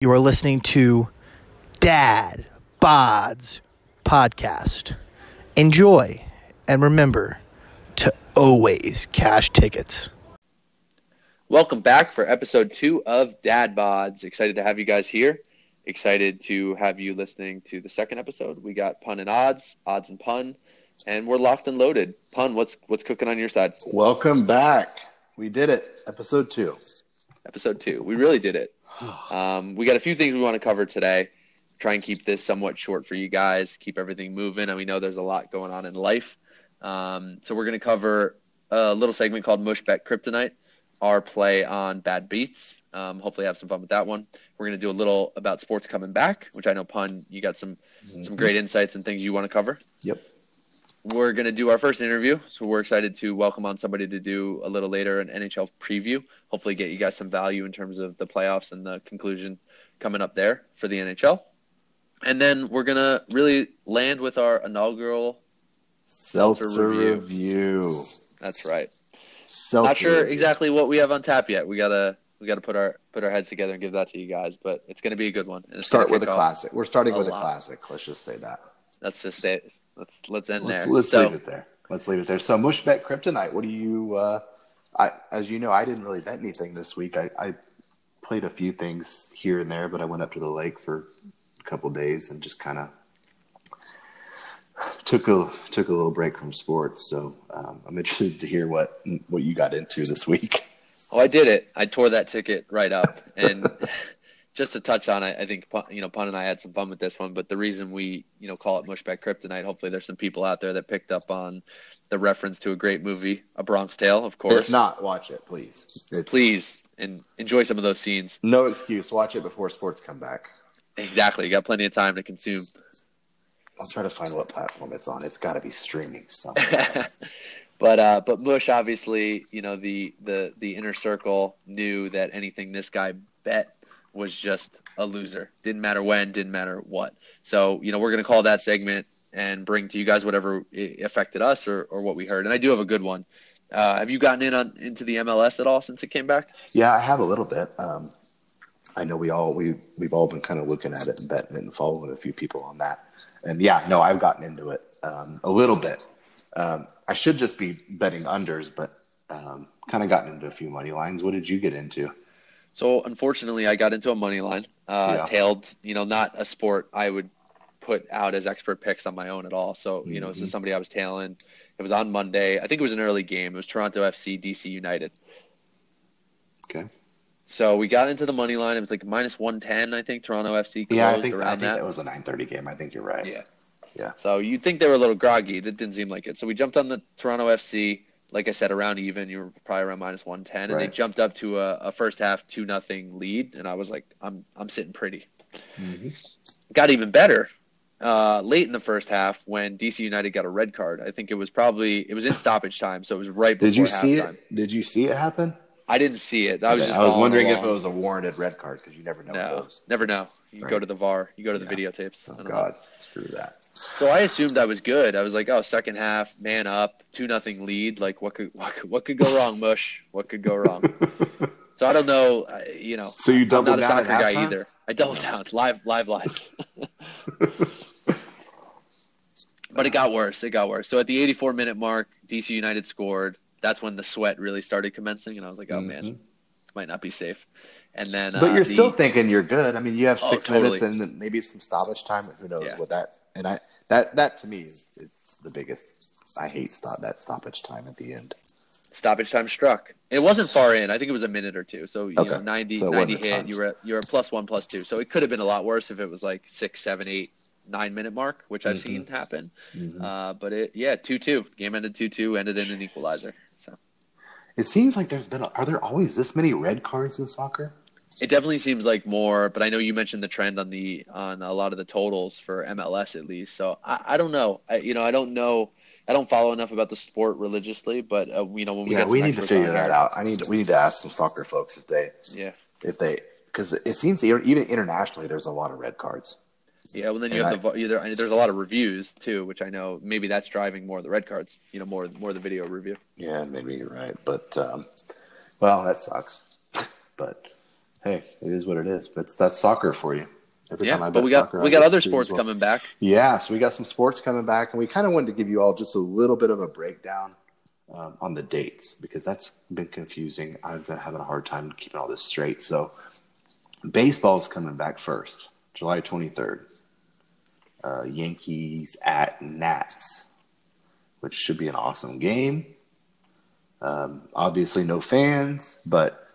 You are listening to Dad Bod's podcast. Enjoy, and remember to always cash tickets. Welcome back for episode 2 of Dad Bod's. Excited to have you guys here. Excited to have you listening to the second episode. We got Pun and Odds, Odds and Pun, and we're locked and loaded. Pun, what's cooking on your side? Welcome back. We did it. Episode 2. Episode 2. We really did it. We got a few things we want to cover today. Try and keep this somewhat short for you guys. Keep everything moving. And we know there's a lot going on in life. So we're going to cover a little segment called Mush Bet Kryptonite, our play on bad beats. Hopefully have some fun with that one. We're going to do a little about sports coming back, which I know, Pun, you got some great insights and things you want to cover. Yep. We're going to do our first interview, so we're excited to welcome on somebody to do a little later an NHL preview. Hopefully get you guys some value in terms of the playoffs and the conclusion coming up there for the NHL. And then we're going to really land with our inaugural Seltzer review. That's right. Seltzer. Not sure exactly what we have on tap yet. We gotta put our heads together and give that to you guys, but it's going to be a good one. Start with a classic. We're starting with a classic. Let's just say that. Let's just say it. Let's end there. Leave it there. Let's leave it there. So Mush Bet Kryptonite. What do you? As you know, I didn't really bet anything this week. I played a few things here and there, but I went up to the lake for a couple of days and just kind of took a little break from sports. So I'm interested to hear what you got into this week. Oh, I did it. I tore that ticket right up and. Just to touch on it, I think Pun and I had some fun with this one, but the reason we call it Mush Bet Kryptonite, hopefully there's some people out there that picked up on the reference to a great movie, A Bronx Tale, of course. If not, watch it, please. Please, and enjoy some of those scenes. No excuse. Watch it before sports come back. Exactly. You got plenty of time to consume. I'll try to find what platform it's on. It's got to be streaming somewhere. But Mush, obviously, the inner circle knew that anything this guy bet was just a loser. Didn't matter when, didn't matter what. So, we're going to call that segment and bring to you guys whatever affected us or what we heard. And I do have a good one. Have you gotten into the MLS at all since it came back? Yeah, I have a little bit. I know we've all been kind of looking at it and betting and following a few people on that. And yeah, no, I've gotten into it a little bit. I should just be betting unders, but kind of gotten into a few money lines. What did you get into? So, unfortunately, I got into a money line, tailed, not a sport I would put out as expert picks on my own at all. So, this is somebody I was tailing. It was on Monday. I think it was an early game. It was Toronto FC, DC United. Okay. So, we got into the money line. It was like minus 110, I think, Toronto FC. Yeah, I think that was a 9:30 game. I think you're right. Yeah. So, you'd think they were a little groggy. That didn't seem like it. So, we jumped on the Toronto FC. Like I said, around even, you were probably around minus 110, right. And they jumped up to a first half 2-0 lead, and I was like, I'm sitting pretty. Mm-hmm. Got even better late in the first half when DC United got a red card. I think it was in stoppage time, so it was right before halftime. Did you see it happen? I didn't see it. I was wondering along. If it was a warranted red card because you never know. No, never know. You go to the VAR, you go to the videotapes. Oh God, screw that. So I assumed I was good. I was like, oh, second half, man up, 2-0 lead. Like, what could go wrong, Mush? What could go wrong? So I don't know, So you doubled down. I'm not a soccer guy either. I doubled down. Live. But it got worse. So at the 84-minute mark, DC United scored. That's when the sweat really started commencing, and I was like, oh, man, this might not be safe. And then, but you're still thinking you're good. I mean, you have 6 minutes and maybe some stoppage time. Who knows what that. And that to me is the biggest. I hate that stoppage time at the end. Stoppage time struck. It wasn't far in. I think it was a minute or two. So, 90 hit. You were +1, +2. So it could have been a lot worse if it was like 6, 7, 8, 9 minute mark, which I've seen happen. Mm-hmm. But 2-2. Game ended 2-2. Ended in an equalizer. So it seems like are there always this many red cards in soccer? It definitely seems like more, but I know you mentioned the trend on a lot of the totals for MLS at least. So I don't know. I don't follow enough about the sport religiously, but when we get we need to figure that out. We need to ask some soccer folks if they because it seems even internationally there's a lot of red cards. Yeah, well then there's a lot of reviews too, which I know maybe that's driving more of the red cards. More the video review. Yeah, maybe you're right, but that sucks. But. hey, it is what it is. But that's soccer for you. But we got other sports coming back. Yeah, so we got some sports coming back, and we kind of wanted to give you all just a little bit of a breakdown on the dates, because that's been confusing. I've been having a hard time keeping all this straight. So baseball is coming back first, July 23rd. Yankees at Nats, which should be an awesome game. Obviously no fans, but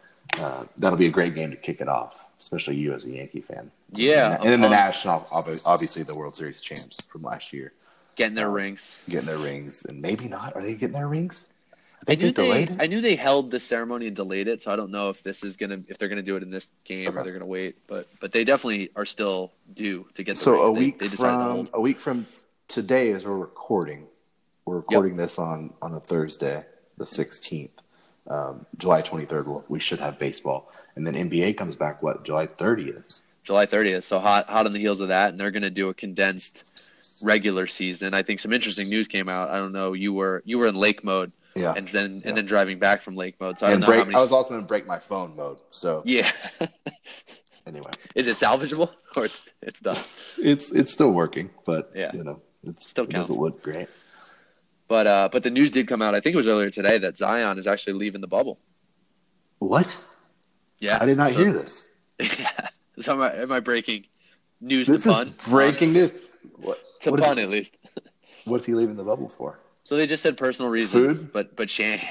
that'll be a great game to kick it off, especially you as a Yankee fan. Yeah. And then the National, obviously the World Series champs from last year. Getting their rings. Getting their rings. And maybe not. Are they getting their rings? I knew they held this ceremony and delayed it, so I don't know if this is gonna if they're gonna do it in this game or they're gonna wait. But they definitely are still due to get the rings. A week from today is we're recording. We're recording this on a Thursday, the 16th. July 23rd we should have baseball. And then NBA comes back July 30th. So hot on the heels of that, and they're gonna do a condensed regular season. I think some interesting news came out. I don't know. You were in lake mode, and then driving back from lake mode. So I was also in break my phone mode. So yeah. Anyway, is it salvageable or it's done? It's still working, but it doesn't look great. But the news did come out. I think it was earlier today that Zion is actually leaving the bubble. What? Yeah, I did not hear this. Yeah. So am I breaking news? This is breaking news. What pun, at least. What's he leaving the bubble for? So they just said personal reasons. Food? But Shams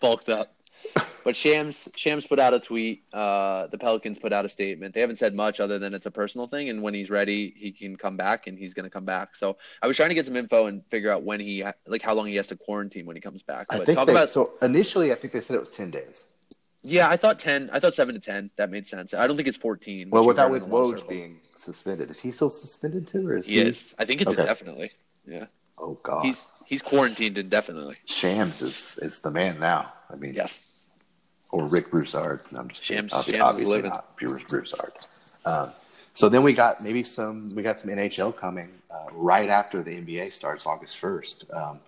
bulked up. But Shams put out a tweet. The Pelicans put out a statement. They haven't said much other than it's a personal thing, and when he's ready, he can come back, and he's going to come back. So I was trying to get some info and figure out when he how long he has to quarantine when he comes back. But initially, I think they said it was 10 days. Yeah, I thought 10. I thought 7 to 10. That made sense. I don't think it's 14. Well, with Woj being suspended, is he still suspended too, or is he? Yes, I think it's indefinitely. Yeah. Oh God. He's quarantined indefinitely. Shams is the man now. I mean, yes. Or Rick Broussard. No, I'm just kidding. Shams obviously not Rick Broussard. So then we got some NHL coming right after the NBA starts August 1st.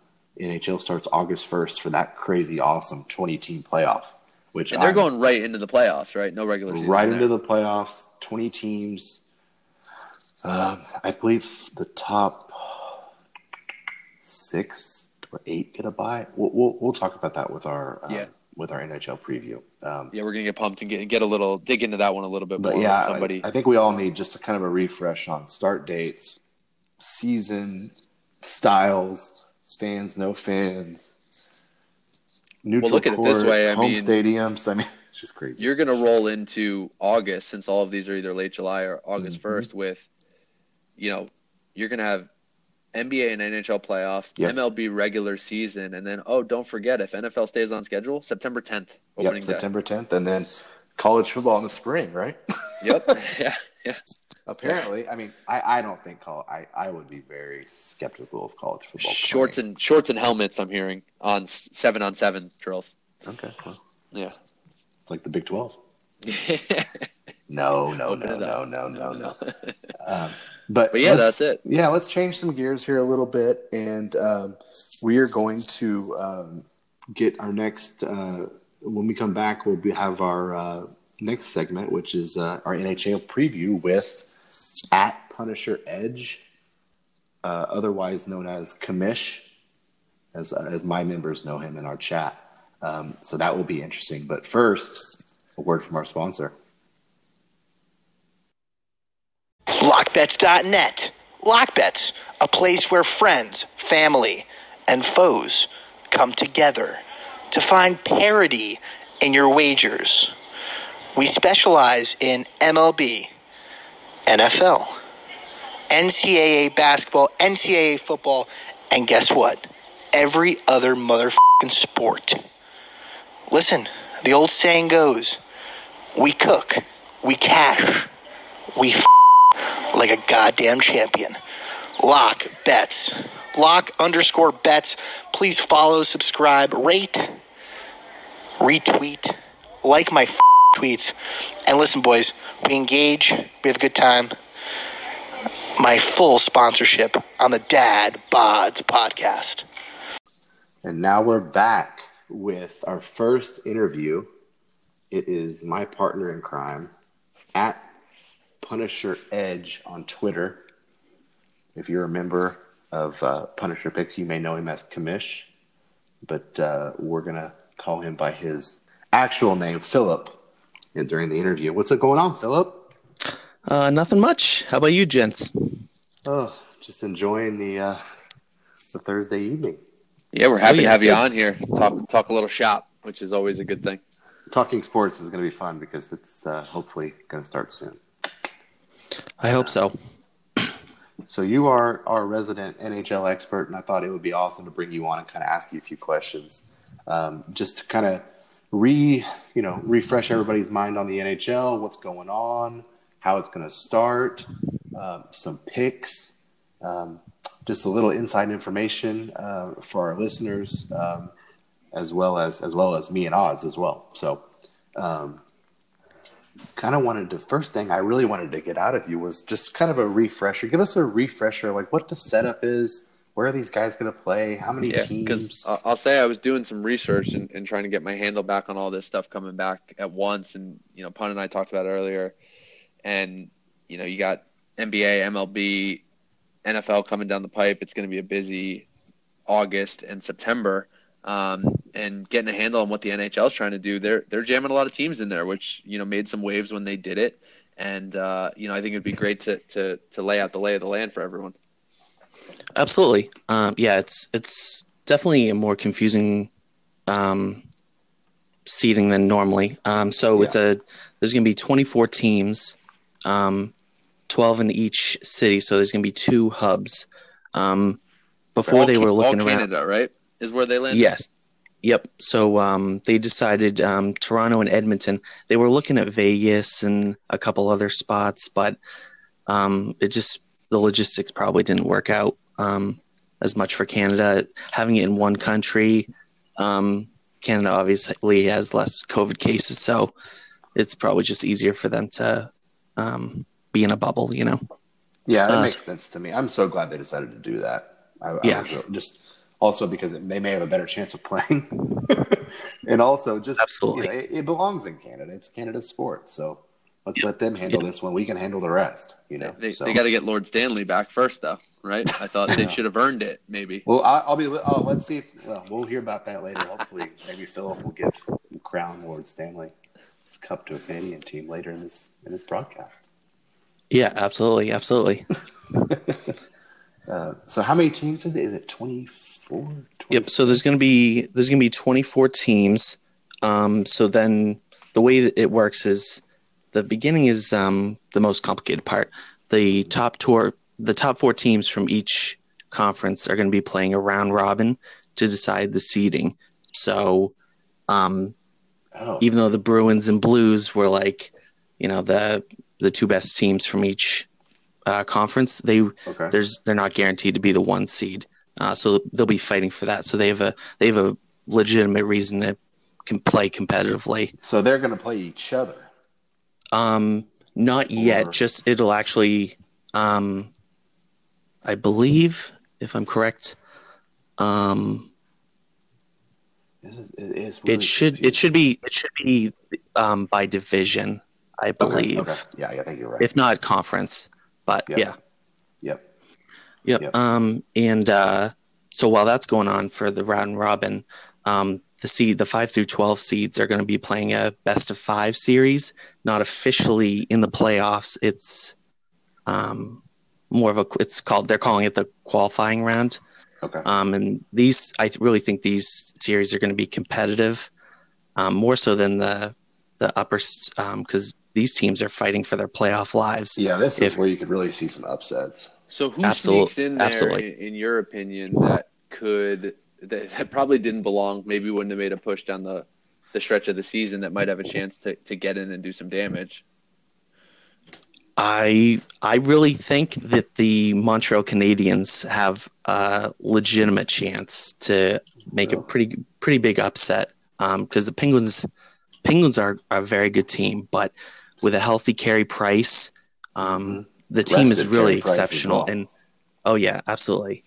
NHL starts August 1st for that crazy awesome 20-team playoff. They're going right into the playoffs, right? No regular season. Right into the playoffs, 20 teams. I believe the top 6 or 8 get a bye. We'll talk about that with our with our NHL preview. We're gonna get pumped and get a little dig into that one a little bit more. Yeah, I think we all need just a kind of a refresh on start dates, season styles, fans, no fans. Neutral look at court, it this way. Home stadiums. I mean, it's just crazy. You're going to roll into August, since all of these are either late July or August 1st, with, you're going to have NBA and NHL playoffs, MLB regular season, and then, don't forget, if NFL stays on schedule, September 10th. Opening September 10th, and then college football in the spring, right? Yeah. Apparently, I mean, I don't think I would be very skeptical of college football. Shorts and helmets, I'm hearing, on 7-on-7 drills. Okay. Well, yeah. It's like the Big 12. No. But that's it. Yeah, let's change some gears here a little bit, and we are going to get our next when we come back, we'll have our next segment, which is our NHL preview with @PunisherEdge, otherwise known as Commish, as my members know him in our chat. So that will be interesting. But first, a word from our sponsor. LockBets.net. LockBets, a place where friends, family, and foes come together to find parity in your wagers. We specialize in MLB, NFL, NCAA basketball, NCAA football, and guess what? Every other motherfucking sport. Listen, the old saying goes, we cook, we cash, we like a goddamn champion. Lock bets. Lock_bets. Please follow, subscribe, rate, retweet, like my tweets. And listen, boys, we engage, we have a good time. My full sponsorship on the Dad Bods podcast. And now we're back with our first interview It is my partner in crime at Punisher Edge on Twitter. If you're a member of Punisher Picks, you may know him as Kamish, but we're going to call him by his actual name, Philip, during the interview. What's going on, Philip? Nothing much. How about you, gents? Oh, just enjoying the Thursday evening. Yeah, we're happy to have you on here. Talk a little shop, which is always a good thing. Talking sports is going to be fun because it's hopefully going to start soon. I hope so. So you are our resident NHL expert, and I thought it would be awesome to bring you on and kind of ask you a few questions, just to kind of refresh everybody's mind on the NHL, what's going on, how it's going to start, some picks, just a little inside information for our listeners, as well as me and odds as well. So, first thing I really wanted to get out of you was just kind of a refresher. Give us a refresher, like what the setup is, where are these guys going to play, how many teams? I'll say I was doing some research and trying to get my handle back on all this stuff coming back at once. And, Pun and I talked about it earlier, and, you got NBA, MLB, NFL coming down the pipe. It's going to be a busy August and September. And getting a handle on what the NHL is trying to do. They're jamming a lot of teams in there, which, made some waves when they did it. And, I think it'd be great to lay out the lay of the land for everyone. Absolutely. It's definitely a more confusing, seating than normally. There's going to be 24 teams, 12 in each city. So there's going to be two hubs. Before they were looking all Canada, around, right? Is where they landed? Yes. Yep. So they decided Toronto and Edmonton. They were looking at Vegas and a couple other spots, but the logistics probably didn't work out as much for Canada. Having it in one country, Canada obviously has less COVID cases, so it's probably just easier for them to be in a bubble, Yeah, that makes sense to me. I'm so glad they decided to do that. Also, because they may have a better chance of playing, and also just it belongs in Canada. It's Canada's sport, so let's let them handle this one. We can handle the rest. They got to get Lord Stanley back first, though, right? I thought they should have earned it, maybe. Well, let's see. We'll hear about that later. Hopefully, maybe Philip will give crown Lord Stanley his cup to a Canadian team later in this broadcast. Yeah, absolutely. So, how many teams is it? Is it 24? Yep. So there's going to be 24 teams. So then the way that it works is the beginning is the most complicated part. The top four teams from each conference are going to be playing a round robin to decide the seeding. So even though the Bruins and Blues were like, the two best teams from each conference, they're not guaranteed to be the one seed. So they'll be fighting for that. So they have a legitimate reason to can play competitively. So they're going to play each other. Not yet. Just it'll actually. I believe, if I'm correct, it is really it should be by division. I believe. Okay. Yeah, I think you're right. If not conference, but yeah. Yep. So while that's going on for the round robin, the 5 through 12 seeds are going to be playing a best-of-5 series. Not officially in the playoffs. It's they're calling it the qualifying round. Okay. And I really think these series are going to be competitive, more so than the upper, because these teams are fighting for their playoff lives. Yeah, this is where you could really see some upsets. So who sneaks in there, in your opinion, that probably didn't belong, maybe wouldn't have made a push down the stretch of the season, that might have a chance to get in and do some damage? I really think that the Montreal Canadiens have a legitimate chance to make a pretty big upset, because the Penguins are a very good team, but with a healthy Carey Price, the team is really exceptional, well. And absolutely.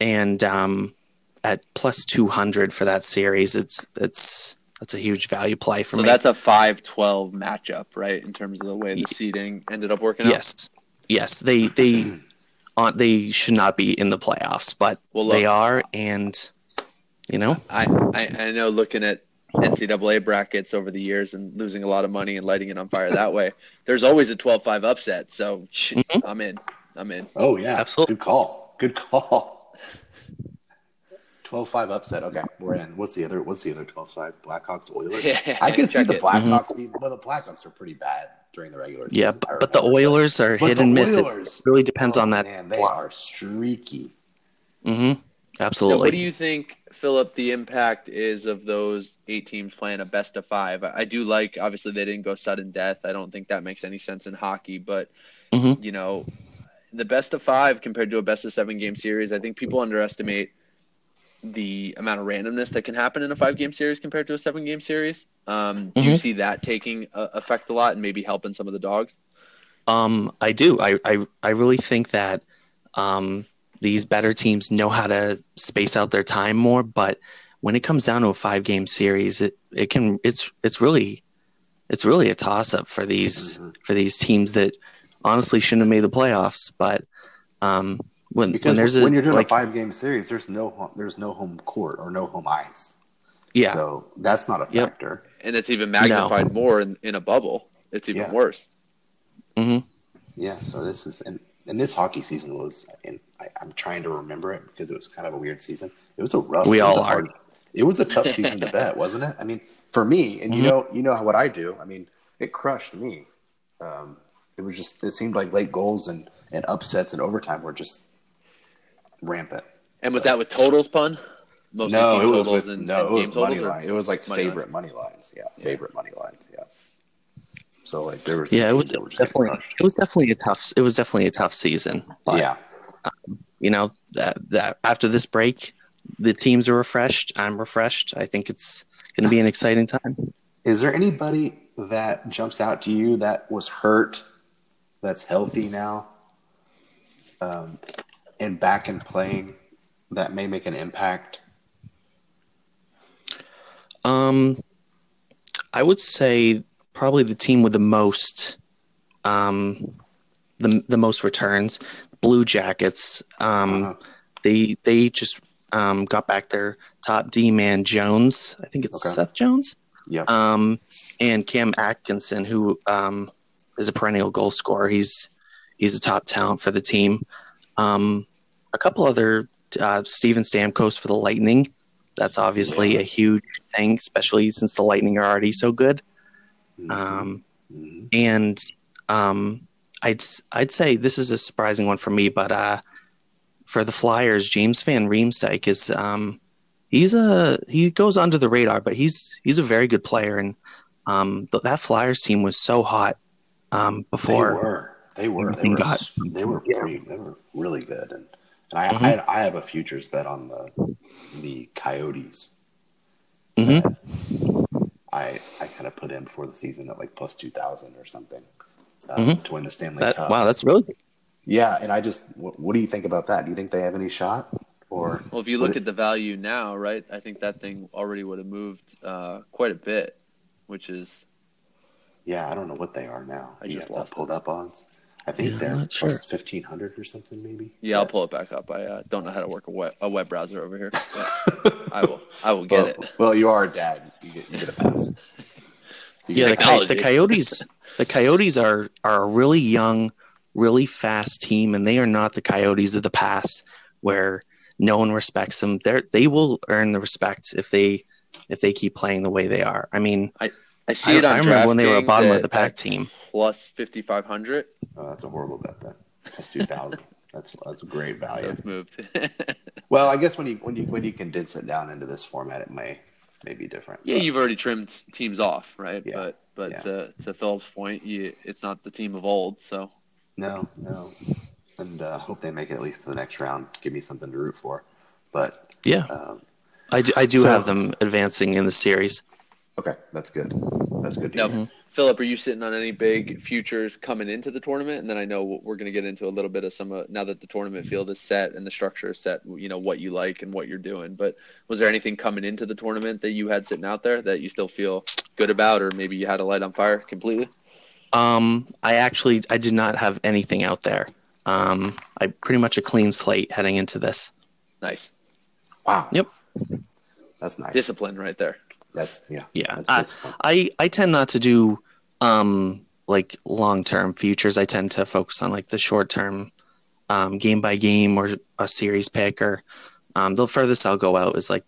And at +200 for that series, it's That's a huge value play for me. So that's a 5-12 matchup, right, in terms of the way the seeding ended up working out? Yes. They should not be in the playoffs, but they are, and, you know. I know looking at NCAA brackets over the years and losing a lot of money and lighting it on fire that way, there's always a 12-5 upset, so I'm in. Oh, yeah. Absolutely. Good call. 12-5 upset. Okay, we're in. What's the other 12-5? Blackhawks, Oilers? Yeah, I can see the Blackhawks being – well, the Blackhawks are pretty bad during the regular season. Yeah, but the Oilers are hit and miss. It really depends on that. Man, they are streaky. Mm-hmm. Absolutely. Now, what do you think, Philip, the impact is of those 8 teams playing a best-of-5? I do like – obviously, they didn't go sudden death. I don't think that makes any sense in hockey, but, you know, the best-of-5 compared to a best-of-7 game series, I think people underestimate – the amount of randomness that can happen in a 5-game series compared to a 7-game series. Do you see that taking effect a lot and maybe helping some of the dogs? I do. I really think that these better teams know how to space out their time more, but when it comes down to a 5-game series, it's really a toss-up for these teams that honestly shouldn't have made the playoffs, but When you're doing a 5-game series, there's no home court or no home ice. Yeah. So that's not a factor. And it's even magnified more in a bubble. It's even worse. Mm-hmm. Yeah. So this is – and this hockey season was – and I'm trying to remember it because it was kind of a weird season. It was a rough – it was a tough season to bet, wasn't it? I mean, for me, and you know what I do. I mean, it crushed me. It was just – it seemed like late goals and upsets and overtime were just – rampant. And was that with totals, pun? Mostly no, team it was totals with, and, no, and it game was totals money line. It was like favorite money lines. Yeah, favorite money lines. Yeah. So like there was. Yeah, It was definitely a tough season. But, yeah. You know that after this break, the teams are refreshed. I'm refreshed. I think it's going to be an exciting time. Is there anybody that jumps out to you that was hurt, that's healthy now? And back and playing that may make an impact? I would say probably the team with the most the most returns, Blue Jackets. They just got back their top D man Jones. I think it's Seth Jones. Yeah. And Cam Atkinson, who is a perennial goal scorer. He's a top talent for the team. A couple other Steven Stamkos for the Lightning. That's obviously a huge thing, especially since the Lightning are already so good. And I'd say this is a surprising one for me, but for the Flyers, James Van Riemsdyk is he goes under the radar, but he's a very good player, and that Flyers team was so hot before. They were really good, and I have a futures bet on the Coyotes. Mm-hmm. I kind of put in before the season at like plus 2,000 or something to win the Stanley Cup. Wow, that's really good. Yeah, and I just what do you think about that? Do you think they have any shot? Or well, if you look at the value now, right? I think that thing already would have moved quite a bit, which is I don't know what they are now. I just pulled up odds. I think they're plus 1,500 or something, maybe. Yeah, I'll pull it back up. I don't know how to work a web browser over here. I will get it. Well, you are a dad. You get a pass. The Coyotes are a really young, really fast team, and they are not the Coyotes of the past where no one respects them. They will earn the respect if they keep playing the way they are. I mean, I see it on DraftKings. I remember when they were a bottom of the pack team. Plus 5,500. Oh, that's a horrible bet. Then plus 2,000. that's a great value. That's moved. Well, I guess when you condense it down into this format, it may be different. Yeah, but you've already trimmed teams off, right? Yeah, but yeah. To Philip's point, it's not the team of old. So no, and hope they make it at least to the next round. Give me something to root for. But I do have them advancing in the series. Okay, that's good. That's good. Now, Philip, are you sitting on any big futures coming into the tournament? And then I know we're going to get into a little bit of some now that the tournament field is set and the structure is set, you know, what you like and what you're doing. But was there anything coming into the tournament that you had sitting out there that you still feel good about, or maybe you had a light on fire completely? I did not have anything out there. I pretty much a clean slate heading into this. Nice. Wow. Yep. That's nice. Discipline right there. Yeah. That's I tend not to do like long-term futures. I tend to focus on like the short-term game by game or a series pick, or the furthest I'll go out is like,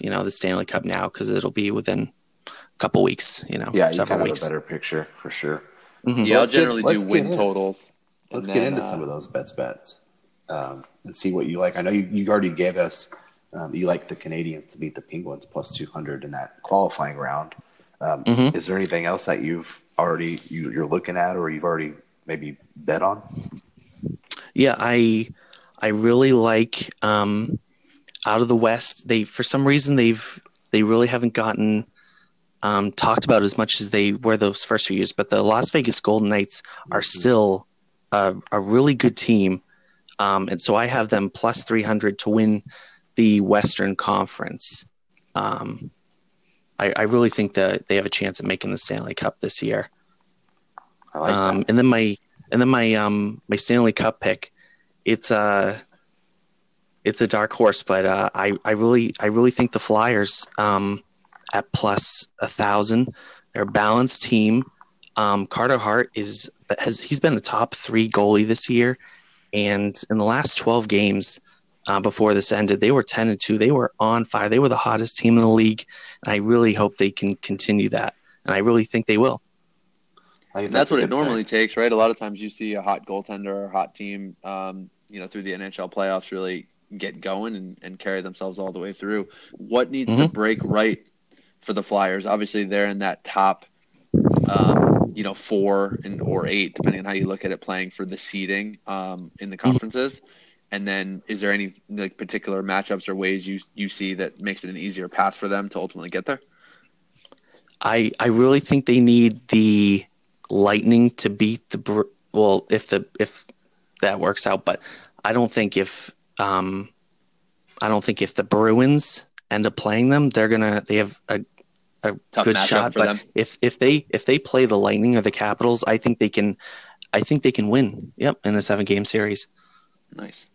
you know, the Stanley Cup now, because it'll be within a couple weeks, you know. Yeah, you kind of have a better picture for sure. Mm-hmm. Yeah, so I'll generally do win totals. Let's get into some of those bets and see what you like. I know you already gave us you like the Canadians to beat the Penguins plus 200 in that qualifying round. Is there anything else that you've already you're looking at, or you've already maybe bet on? Yeah, I really like out of the West. They for some reason they really haven't gotten talked about as much as they were those first few years. But the Las Vegas Golden Knights are still a really good team, and so I have them plus 300 to win the Western Conference. I really think that they have a chance at making the Stanley Cup this year. I like that. And then my Stanley Cup pick, it's a dark horse, but I really think the Flyers at plus 1,000, they're a balanced team. Carter Hart he's been a top three goalie this year, and in the last 12 games. Before this ended, they were 10-2. They were on fire. They were the hottest team in the league, and I really hope they can continue that, and I really think they will. That's what it normally takes, right? A lot of times you see a hot goaltender or a hot team, you know, through the NHL playoffs really get going and carry themselves all the way through. What needs to break right for the Flyers? Obviously, they're in that top, you know, 4 or 8, depending on how you look at it, playing for the seeding in the conferences. And then is there any like particular matchups or ways you see that makes it an easier path for them to ultimately get there? I really think they need the Lightning to beat the – well, if that works out. But I don't think if the Bruins end up playing them, they have a good shot. But them. If they play the Lightning or the Capitals, I think they can win. Yep, in a 7-game series. Nice.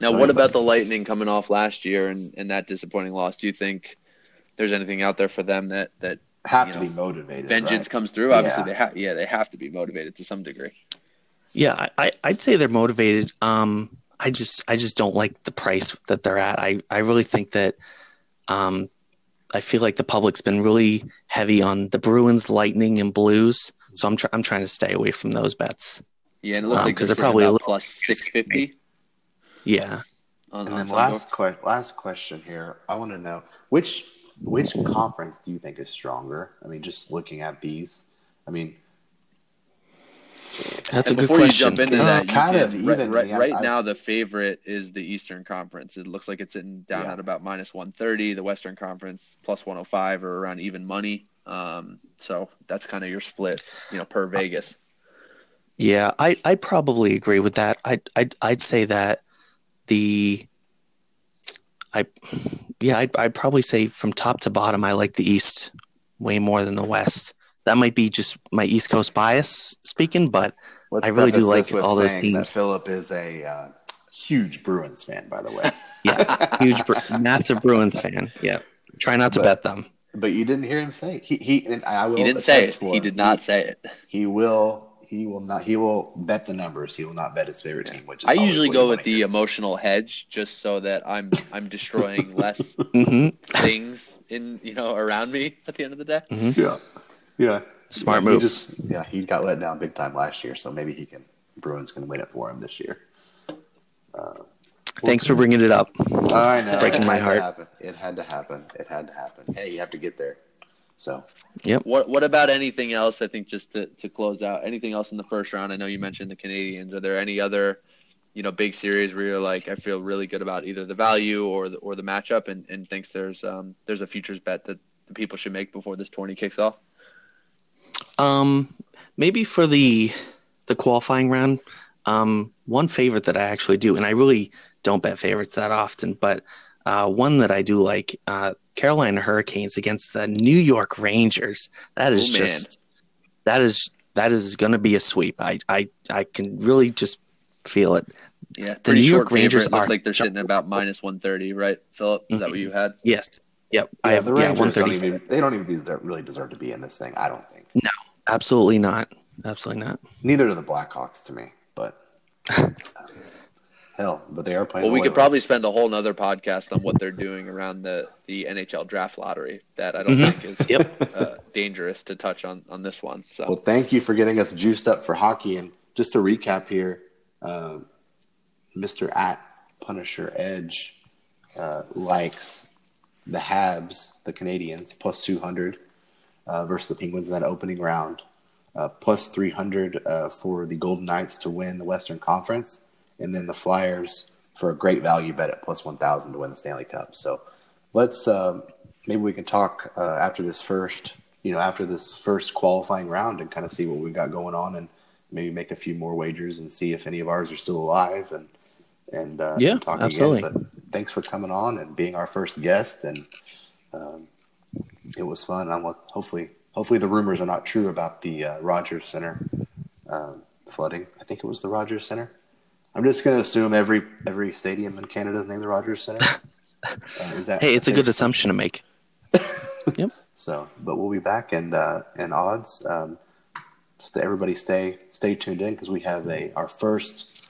Now, what about the Lightning coming off last year and that disappointing loss? Do you think there's anything out there for them that have to be motivated? Vengeance comes through. Obviously, they have to be motivated to some degree. Yeah, I'd say they're motivated. I just don't like the price that they're at. I really think that I feel like the public's been really heavy on the Bruins, Lightning, and Blues. So I'm trying to stay away from those bets. Yeah, and it looks like they're probably a little plus 650. Yeah. And then last question here. I want to know which conference do you think is stronger? I mean, just looking at these, I mean, that's a good question. Before you jump into that, kind of even right now, the favorite is the Eastern Conference. It looks like it's sitting down at about minus 130. The Western Conference plus 105 or around even money. So that's kind of your split, you know, per Vegas. Yeah, I probably agree with that. I'd say that. I'd probably say from top to bottom, I like the East way more than the West. That might be just my East Coast bias speaking, but I really do like all those teams. Philip is a huge Bruins fan, by the way. Yeah, massive Bruins fan. Yeah, try not to bet them. But you didn't hear him say it. He didn't say it. He did not say it. He will. He will not. He will bet the numbers. He will not bet his favorite team. Which is I usually go with the emotional hedge, just so that I'm destroying less things in around me at the end of the day. Mm-hmm. Yeah. Smart move. He got let down big time last year, so maybe Bruins can win it for him this year. Thanks for bringing it up. I know. Breaking my heart. It had to happen. Hey, you have to get there. So, yep. What about anything else? I think just to close out, anything else in the first round? I know you mentioned the Canadians. Are there any other, big series where you're like, I feel really good about either the value or the matchup, and thinks there's a futures bet that the people should make before this tourney kicks off? Maybe for the qualifying round, one favorite that I actually do, and I really don't bet favorites that often, but one that I do like, Carolina Hurricanes against the New York Rangers. That is that is going to be a sweep. I can really just feel it. Yeah, the New York Rangers looks like they're sitting about minus 130, right, Philip? Is that what you had? Yes. Yep. Yeah, I have the Rangers 130. They don't even really deserve to be in this thing, I don't think. No, absolutely not. Absolutely not. Neither do the Blackhawks to me, but hell, but they are playing. Well, we could probably spend a whole nother podcast on what they're doing around the NHL draft lottery that I don't think is dangerous to touch on this one. So, well, thank you for getting us juiced up for hockey. And just to recap here, Mr. At Punisher Edge likes the Habs, the Canadians, plus 200 versus the Penguins in that opening round, plus 300 for the Golden Knights to win the Western Conference, and then the Flyers for a great value bet at plus 1,000 to win the Stanley Cup. So let's maybe we can talk after this first, after this first qualifying round and kind of see what we've got going on and maybe make a few more wagers and see if any of ours are still alive and talk absolutely. Again. But thanks for coming on and being our first guest, and it was fun. Hopefully the rumors are not true about the Rogers Center flooding. I think it was the Rogers Center. I'm just going to assume every stadium in Canada is named the Rogers Center. It's a good assumption to make. Yep. So, but we'll be back and odds. Everybody stay tuned in because we have our first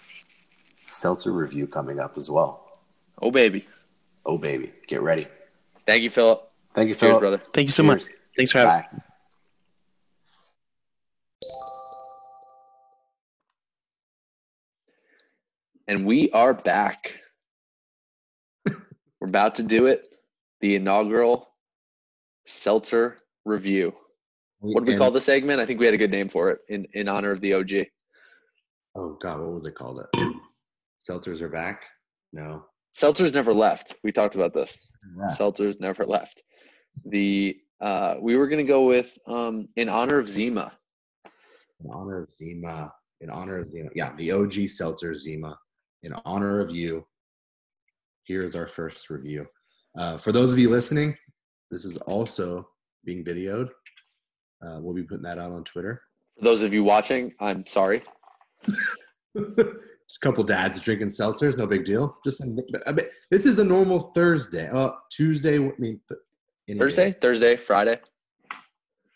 seltzer review coming up as well. Oh baby, get ready. Thank you Philip. Cheers, brother. Thank you so much. Thanks for having me. And we are back. We're about to do it. The inaugural seltzer review. What did we call the segment? I think we had a good name for it in honor of the OG. Oh, God. What was it called? Seltzers are back? No. Seltzers never left. We talked about this. Yeah. Seltzers never left. We were going to go with in honor of Zima. In honor of Zima. Yeah, the OG seltzer Zima. In honor of you, here's our first review. For those of you listening, this is also being videoed. We'll be putting that out on Twitter. For those of you watching, I'm sorry. Just a couple dads drinking seltzers, no big deal. Just this is a normal Thursday. Tuesday, Thursday, Friday.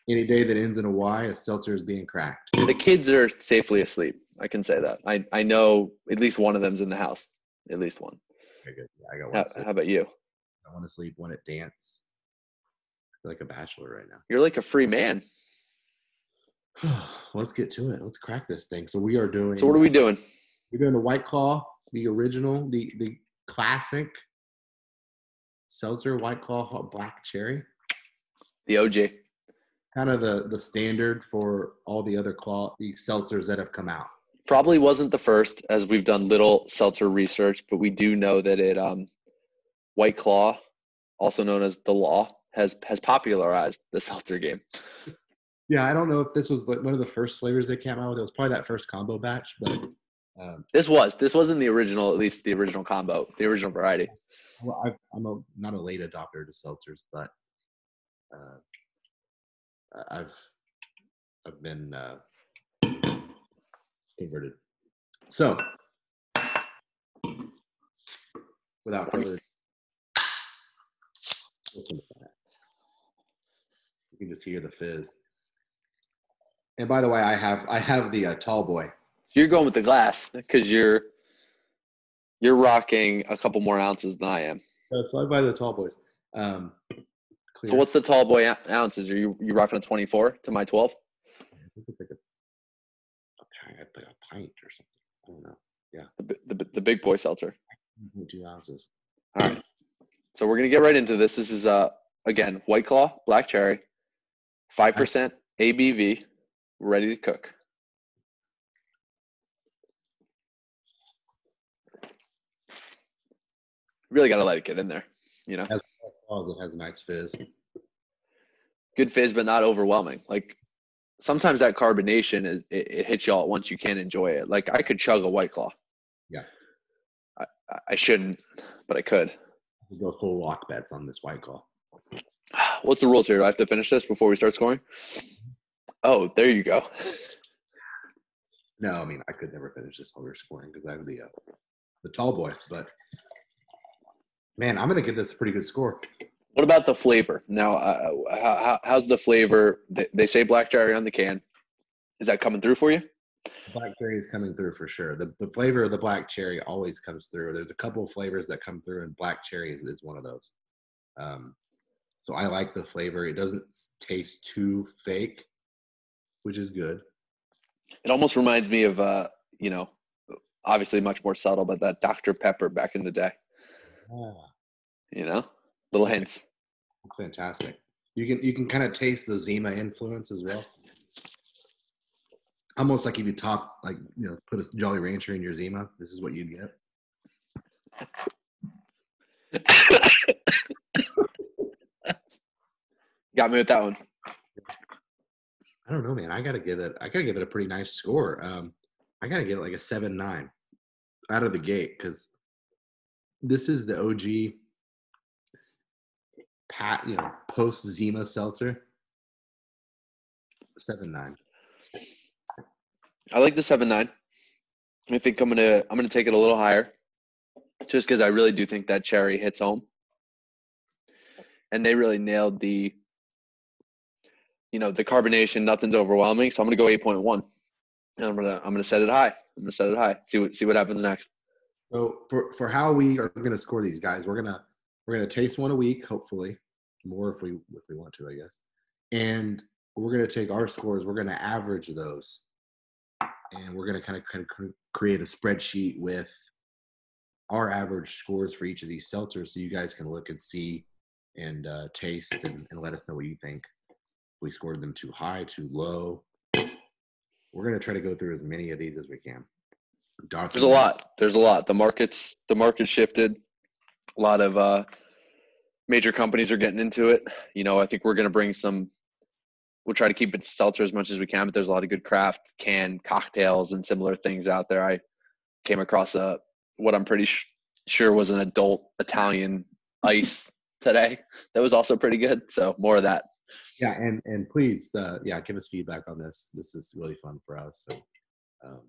Any day that ends in a Y, a seltzer is being cracked. The kids are safely asleep. I can say that. I know at least one of them's in the house. At least one. Very good. Yeah, I got one. How about you? I want to sleep one at dance. I feel like a bachelor right now. You're like a free man. Let's get to it. Let's crack this thing. So what are we doing? We're doing the White Claw, the original, the classic seltzer White Claw black cherry. The OG. Kind of the standard for all the other seltzers that have come out. Probably wasn't the first, as we've done little seltzer research, but we do know that it White Claw, also known as the Law, has popularized the seltzer game. Yeah, I don't know if this was like one of the first flavors they came out with. It was probably that first combo batch, but this wasn't the original, at least the original combo, the original variety. Well, I'm not a late adopter to seltzers, but I've been converted. So, without further ado, you can just hear the fizz. And by the way, I have the tall boy. So you're going with the glass because you're rocking a couple more ounces than I am. That's why I buy the tall boys. So what's the tall boy ounces? Are you rocking a 24 to my 12? I think it's like a pint or something. I don't know. Yeah. The big boy seltzer. 2 ounces. All right. So we're gonna get right into this. This is again White Claw black cherry, 5% ABV. Ready to cook. Really got to let it get in there, you know? It has a nice fizz. good fizz, but not overwhelming. Like sometimes that carbonation is, it hits you all at once. You can't enjoy it. Like I could chug a White Claw. Yeah. I shouldn't, but I could. We'll go full lock bets on this White Claw. What's the rules here? Do I have to finish this before we start scoring? Oh, there you go. No, I mean, I could never finish this while we were scoring because I would be the tall boy. But, man, I'm going to give this a pretty good score. What about the flavor? Now, how's the flavor? They say black cherry on the can. Is that coming through for you? Black cherry is coming through for sure. The flavor of the black cherry always comes through. There's a couple of flavors that come through, and black cherry is one of those. So I like the flavor. It doesn't taste too fake, which is good. It almost reminds me of, you know, obviously much more subtle, but that Dr. Pepper back in the day. Oh. You know, little hints. That's fantastic. You can kind of taste the Zima influence as well. Almost like if you top, like, you know, put a Jolly Rancher in your Zima, this is what you'd get. Got me with that one. I don't know, man. I gotta give it a pretty nice score. I gotta give it like a 7-9 out of the gate because this is the OG pat, you know, post Zima seltzer. 7-9. I like the 7-9. I think I'm gonna take it a little higher, just because I really do think that cherry hits home, and they really nailed the, you know, the carbonation. Nothing's overwhelming, so I'm gonna go 8.1, and I'm gonna set it high. See what happens next. So for how we are gonna score these guys, we're gonna taste one a week, hopefully, more if we want to, I guess. And we're gonna take our scores. We're gonna average those. And we're going to kind of create a spreadsheet with our average scores for each of these seltzers so you guys can look and see and taste and let us know what you think. We scored them too high, too low. We're going to try to go through as many of these as we can. There's a lot. The market's shifted. A lot of major companies are getting into it. You know, I think we're going to bring some. We'll try to keep it seltzer as much as we can, but there's a lot of good craft canned cocktails and similar things out there. I came across what I'm pretty sure was an adult Italian ice today that was also pretty good. So more of that. Yeah, and please, give us feedback on this. This is really fun for us. So,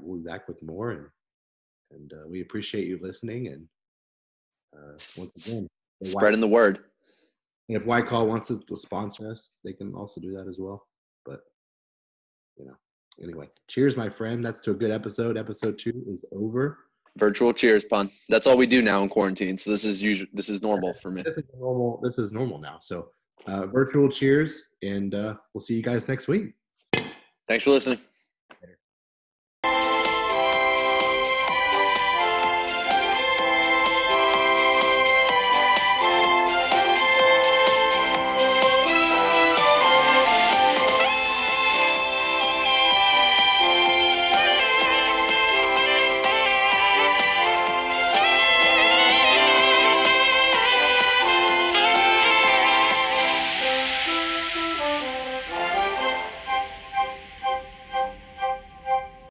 we'll be back with more, and we appreciate you listening. And once again, spreading the word. And if White Claw wants to sponsor us, they can also do that as well. But, you know, anyway, cheers, my friend. That's to a good episode. Episode 2 is over. Virtual cheers, pun. That's all we do now in quarantine. So this is normal for me. This is normal now. So virtual cheers, and we'll see you guys next week. Thanks for listening.